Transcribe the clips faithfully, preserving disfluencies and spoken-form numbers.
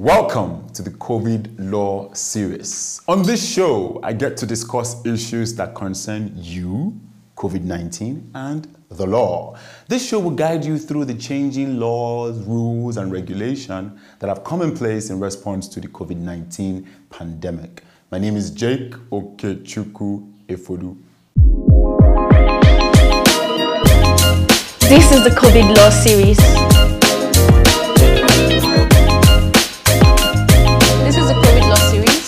Welcome to the COVID Law Series. On this show, I get to discuss issues that concern you, COVID nineteen, and the law. This show will guide you through the changing laws, rules, and regulations that have come in place in response to the COVID nineteen pandemic. My name is Jake Okechukwu Efodou. This is the COVID Law Series. This is the COVID Law Series.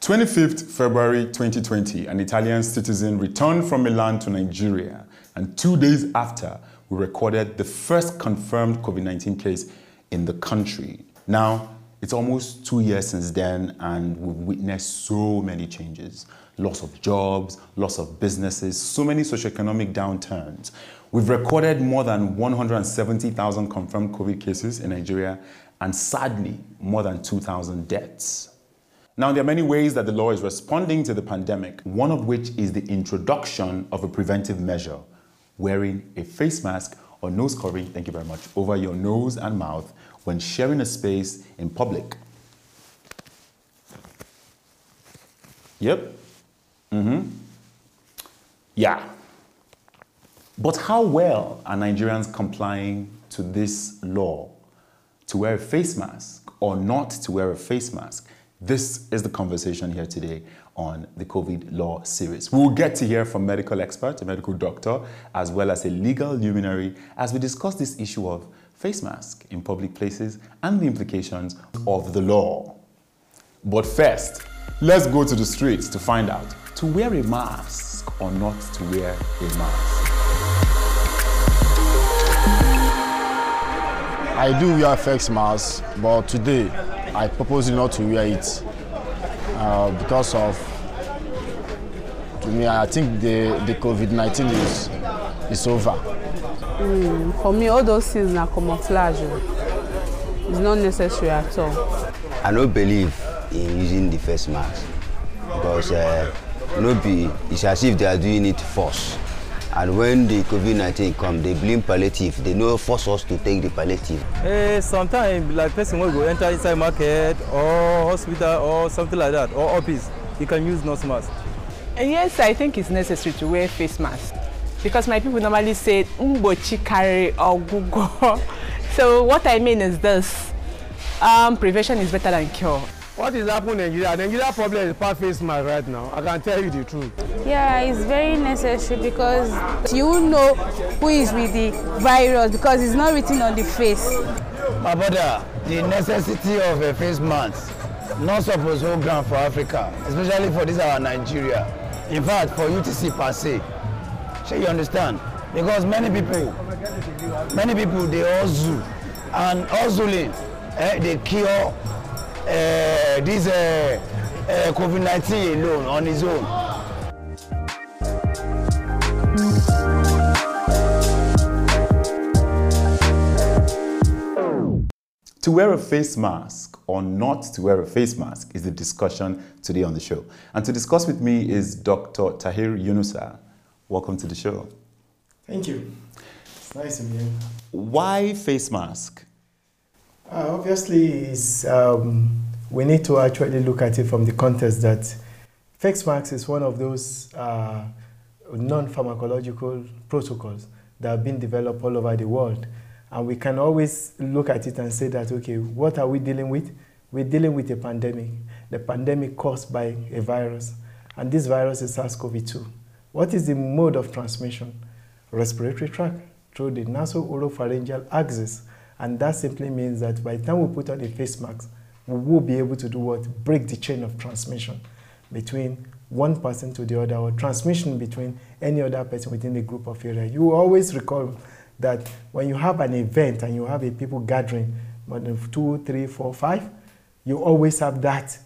twenty-fifth February twenty twenty, an Italian citizen returned from Milan to Nigeria, and two days after, we recorded the first confirmed COVID nineteen case in the country. Now, it's almost two years since then, and we've witnessed so many changes. Loss of jobs, loss of businesses, so many socioeconomic downturns. We've recorded more than one hundred seventy thousand confirmed COVID cases in Nigeria, and sadly, more than two thousand deaths. Now, there are many ways that the law is responding to the pandemic, one of which is the introduction of a preventive measure, wearing a face mask or nose covering, thank you very much, over your nose and mouth when sharing a space in public. Yep. Mm-hmm. Yeah. But how well are Nigerians complying to this law? To wear a face mask or not to wear a face mask? This is the conversation here today on the COVID Law Series. We'll get to hear from medical experts, a medical doctor, as well as a legal luminary as we discuss this issue of face mask in public places and the implications of the law. But first, let's go to the streets to find out to wear a mask or not to wear a mask. I do wear face mask, but today I purposely not to wear it uh, because of, to me, I think the, the COVID nineteen is, is over. Mm, for me, all those things are camouflage. It's not necessary at all. I don't believe in using the face mask because uh, nobody, it's as if they are doing it force. And when the COVID nineteen come, they blame palliative. They no force us to take the palliative. Hey, sometimes, like person will go enter inside market or hospital or something like that, or office, you can use nose mask. And yes, I think it's necessary to wear face mask. Because my people normally say, Mbochi carry or Google. So what I mean is this, um, prevention is better than cure. What is happening in Nigeria? Nigeria problem is part face mask right now. I can tell you the truth. Yeah, it's very necessary because you know who is with the virus because it's not written on the face. My brother, the necessity of a face mask not supposed to go ground for Africa, especially for this our Nigeria. In fact, for U T C per se. So you understand? Because many people, many people they hustle, and hustling eh, they cure. Uh, this uh, uh, COVID nineteen alone, on his own. To wear a face mask or not to wear a face mask is the discussion today on the show. And to discuss with me is Doctor Tahir Yunusa. Welcome to the show. Thank you. It's nice to meet you. Why face mask? Uh, obviously, it's, um, we need to actually look at it from the context that face mask is one of those uh, non-pharmacological protocols that have been developed all over the world. And we can always look at it and say that, okay, what are we dealing with? We're dealing with a pandemic, the pandemic caused by a virus. And this virus is SARS CoV two. What is the mode of transmission? Respiratory tract through the nasopharyngeal axis. And that simply means that by the time we put on the face mask, we will be able to do what? Break the chain of transmission between one person to the other, or transmission between any other person within the group of area. You always recall that when you have an event and you have a people gathering, more than two, three, four, five, you always have that,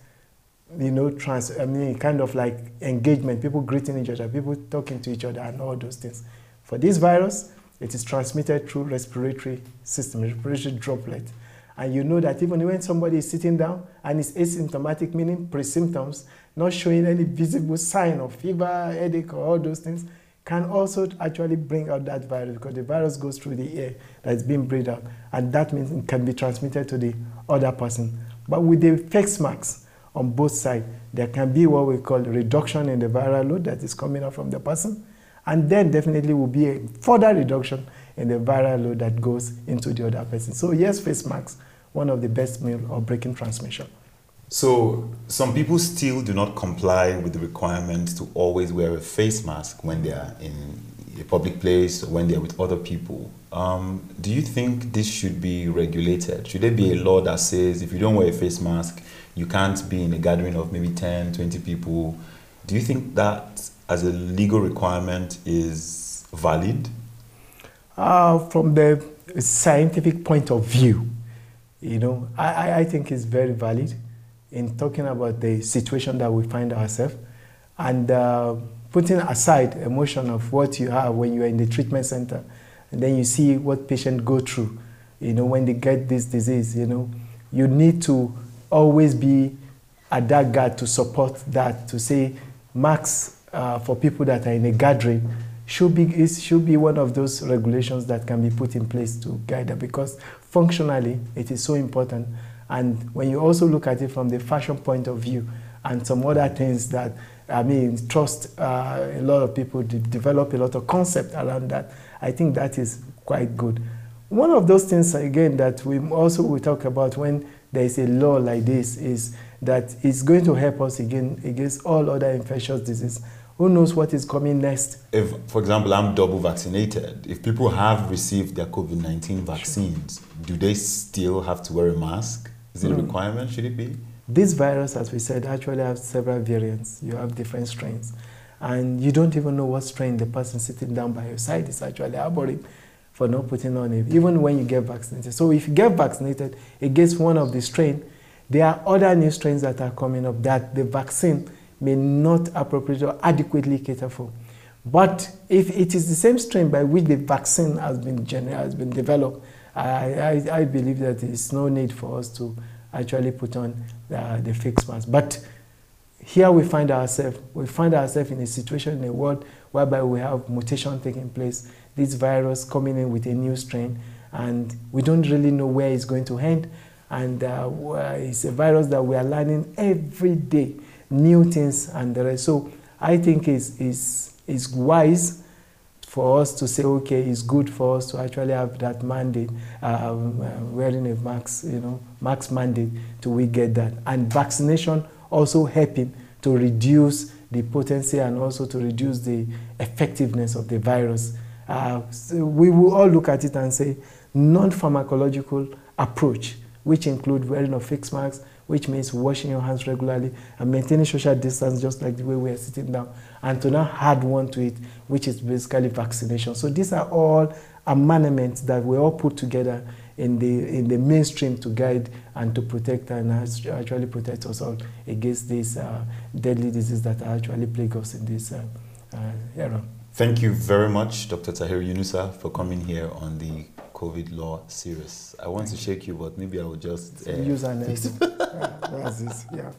you know, trans I mean, kind of like engagement, people greeting each other, people talking to each other and all those things. For this virus, it is transmitted through respiratory system, respiratory droplet. And you know that even when somebody is sitting down and is asymptomatic, meaning pre-symptoms, not showing any visible sign of fever, headache, or all those things, can also actually bring out that virus, because the virus goes through the air that's being breathed out, and that means it can be transmitted to the other person. But with the face masks on both sides, there can be what we call reduction in the viral load that is coming out from the person, and then definitely will be a further reduction in the viral load that goes into the other person. So yes, face masks, one of the best means of breaking transmission. So some people still do not comply with the requirement to always wear a face mask when they are in a public place or when they are with other people. Um, do you think this should be regulated? Should there be a law that says if you don't wear a face mask, you can't be in a gathering of maybe ten, twenty people? Do you think that as a legal requirement is valid? Uh, from the scientific point of view, you know, I, I think it's very valid in talking about the situation that we find ourselves, and uh, putting aside emotion of what you have when you are in the treatment center, and then you see what patients go through, you know, when they get this disease, you know, you need to always be at that guard to support that, to say masks uh, for people that are in a gathering should be, it should be one of those regulations that can be put in place to guide that, because functionally it is so important. And when you also look at it from the fashion point of view and some other things that, I mean, trust uh, a lot of people de develop a lot of concept around that, I think that is quite good. One of those things, again, that we also will talk about when there is a law like this is that it's going to help us again against all other infectious diseases. Who knows what is coming next? If, for example, I'm double vaccinated, if people have received their COVID nineteen vaccines, sure, do they still have to wear a mask? Is it a requirement? Should it be? This virus, as we said, actually has several variants. You have different strains. And you don't even know what strain the person sitting down by your side is actually harboring for not putting on it, even when you get vaccinated. So if you get vaccinated against one of the strains, there are other new strains that are coming up that the vaccine may not appropriately or adequately cater for. But if it is the same strain by which the vaccine has been, generated, has been developed, I, I, I believe that there is no need for us to actually put on uh, the face mask. But here we find ourselves, we find ourselves in a situation in a world whereby we have mutation taking place, this virus coming in with a new strain, and we don't really know where it's going to end. And uh, it's a virus that we are learning every day, new things and the rest. So I think it's, it's, it's wise for us to say, okay, it's good for us to actually have that mandate, um, uh, wearing a mask, you know, mask mandate till we get that. And vaccination also helping to reduce the potency and also to reduce the effectiveness of the virus. Uh, so we will all look at it and say, non-pharmacological approach, which include wearing of face masks, which means washing your hands regularly and maintaining social distance, just like the way we are sitting down, and to now add one to it, which is basically vaccination. So these are all amendments that we all put together in the, in the mainstream to guide and to protect and actually protect us all against these uh, deadly diseases that are actually plaguing us in this uh, uh, era. Thank you very much, Doctor Tahir Yunusa, for coming here on the COVID Law Series. I want to shake you, but maybe I will just... Uh, Use our names. Yeah, that's it. Yeah.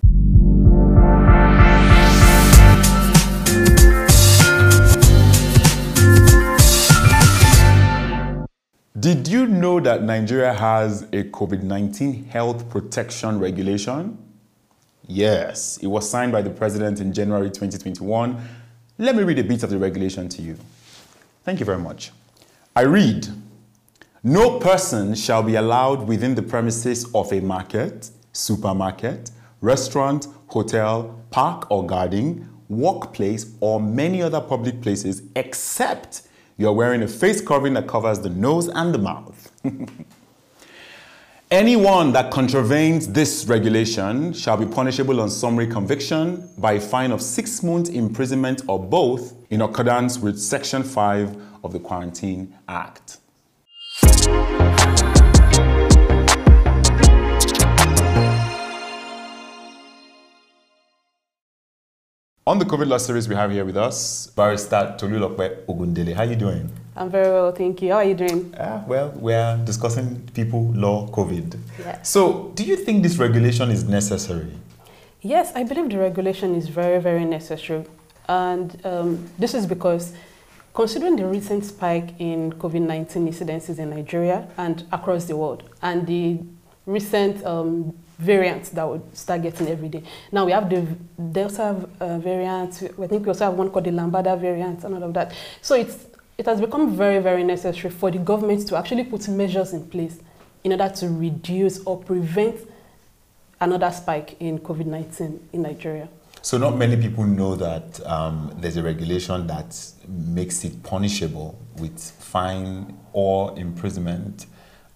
Did you know that Nigeria has a COVID nineteen health protection regulation? Yes, it was signed by the president in January twenty twenty-one. Let me read a bit of the regulation to you. Thank you very much. I read, no person shall be allowed within the premises of a market, supermarket, restaurant, hotel, park or garden, workplace or many other public places except you're wearing a face covering that covers the nose and the mouth. Anyone that contravenes this regulation shall be punishable on summary conviction by a fine of six months imprisonment or both in accordance with Section five of the Quarantine Act. On the COVID Law Series, we have here with us Barrister Tolulokwe Ogundele. How are you doing? I'm very well, thank you. How are you doing? Uh, well, we're discussing people, law, COVID. Yeah. So, do you think this regulation is necessary? Yes, I believe the regulation is very, very necessary. And um, this is because Considering the recent spike in COVID nineteen incidences in Nigeria and across the world, and the recent um, variants that would start getting every day. Now we have the Delta uh, variant, I think we also have one called the Lambda variant and all of that. So it's, it has become very, very necessary for the government to actually put measures in place in order to reduce or prevent another spike in COVID nineteen in Nigeria. So not many people know that um, there's a regulation that makes it punishable with fine or imprisonment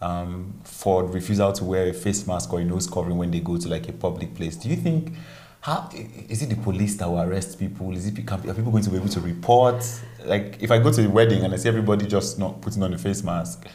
um, for refusal to wear a face mask or a nose covering when they go to like a public place. Do you think, how, is it the police that will arrest people? Is it, are people going to be able to report? Like if I go to a wedding and I see everybody just not putting on a face mask,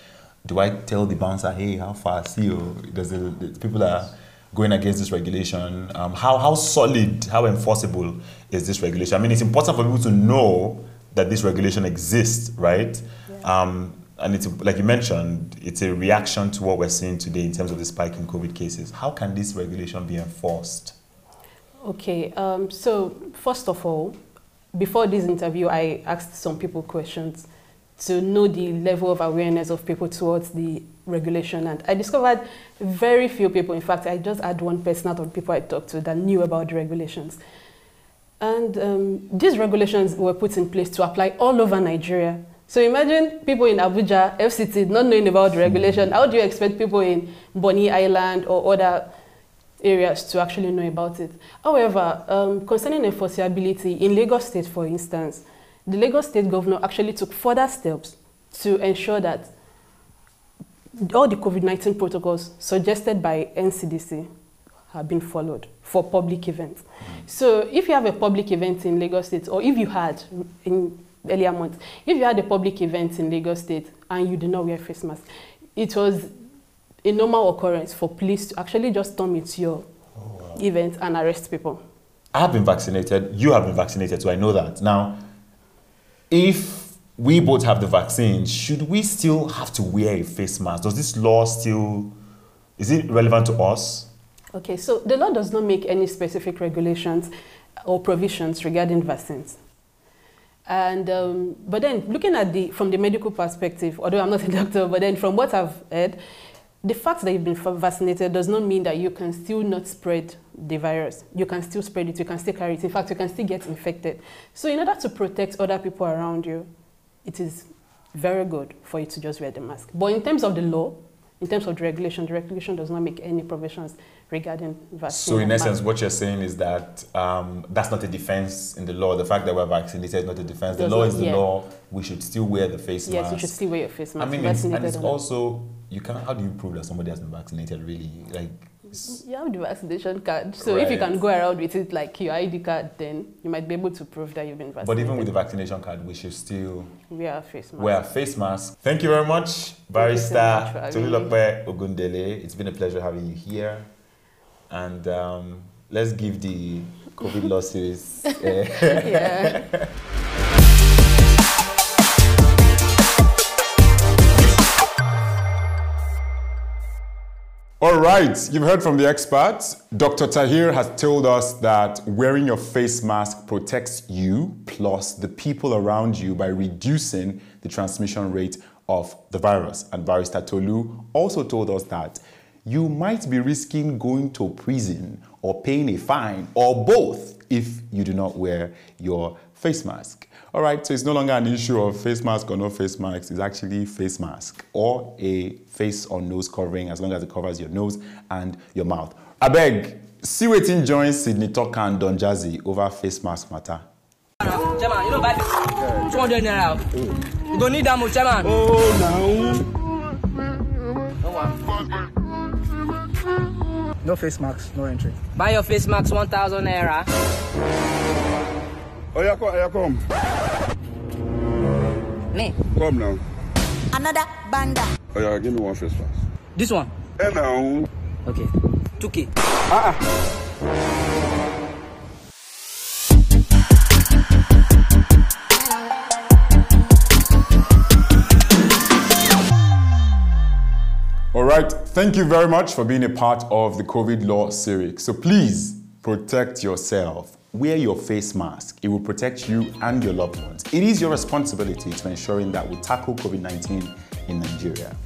do I tell the bouncer, hey, how far, see you? Does the, the people are going against this regulation? Um, how, how solid, how enforceable is this regulation? I mean, it's important for people to know that this regulation exists, right? Yeah. Um, and it's, like you mentioned, it's a reaction to what we're seeing today in terms of the spike in COVID cases. How can this regulation be enforced? Okay, um, so first of all, before this interview, I asked some people questions to know the level of awareness of people towards the regulation. And I discovered very few people. In fact, I just had one person out of people I talked to that knew about the regulations. And um, these regulations were put in place to apply all over Nigeria. So imagine people in Abuja, F C T, not knowing about the regulation. How do you expect people in Bonny Island or other areas to actually know about it? However, um, concerning enforceability, in Lagos State, for instance, the Lagos State governor actually took further steps to ensure that all the COVID nineteen protocols suggested by N C D C have been followed for public events. So if you have a public event in Lagos State, or if you had in earlier months, if you had a public event in Lagos State and you did not wear face masks, it was a normal occurrence for police to actually just storm into your oh, wow. event and arrest people. I have been vaccinated, you have been vaccinated, so I know that. Now, if we both have the vaccine, should we still have to wear a face mask? Does this law still, is it relevant to us? Okay, so the law does not make any specific regulations or provisions regarding vaccines. And, um, but then looking at the, from the medical perspective, although I'm not a doctor, but then from what I've heard, the fact that you've been vaccinated does not mean that you can still not spread the virus. You can still spread it, you can still carry it. In fact, you can still get infected. So in order to protect other people around you, it is very good for you to just wear the mask. But in terms of the law, in terms of the regulation, the regulation does not make any provisions regarding vaccines. So in essence, what you're saying is that um, that's not a defense in the law. The fact that we're vaccinated is not a defense. The law is the law. We should still wear the face mask. Yes, you should still wear your face mask. I mean, it's, and it's also... You can, how do you prove that somebody has been vaccinated, really? Like, you have the vaccination card. So right. if you can go around with it, like your I D card, then you might be able to prove that you've been vaccinated. But even with the vaccination card, we should still wear a face mask. Wear a face mask. Thank you very much, Barrister Tolulokwe Ogundele. It's been a pleasure having you here. And um, let's give the COVID law series. Uh, yeah. All right, you've heard from the experts. Doctor Tahir has told us that wearing your face mask protects you plus the people around you by reducing the transmission rate of the virus. And Barrister Tolu also told us that you might be risking going to prison or paying a fine or both if you do not wear your face mask. All right, so it's no longer an issue of face mask or no face mask. It's actually face mask or a face or nose covering as long as it covers your nose and your mouth. I beg, see what enjoins Sydney Tucker and Don Jazzy over face mask matter. Chairman, you don't buy this. two hundred naira. You don't need that much, Chairman. Oh, no. No one. No face masks, no entry. Buy your face mask, one thousand naira. Oh, yeah, come, yeah, come. Me? Come now. Another banda. Oh, yeah, give me one face mask. This one? Yeah, now. Okay. two K. Ah, ah. All right. Thank you very much for being a part of the COVID Law Series. So please protect yourself. wear your face mask. It will protect you and your loved ones. It is your responsibility to ensuring that we tackle COVID nineteen in Nigeria.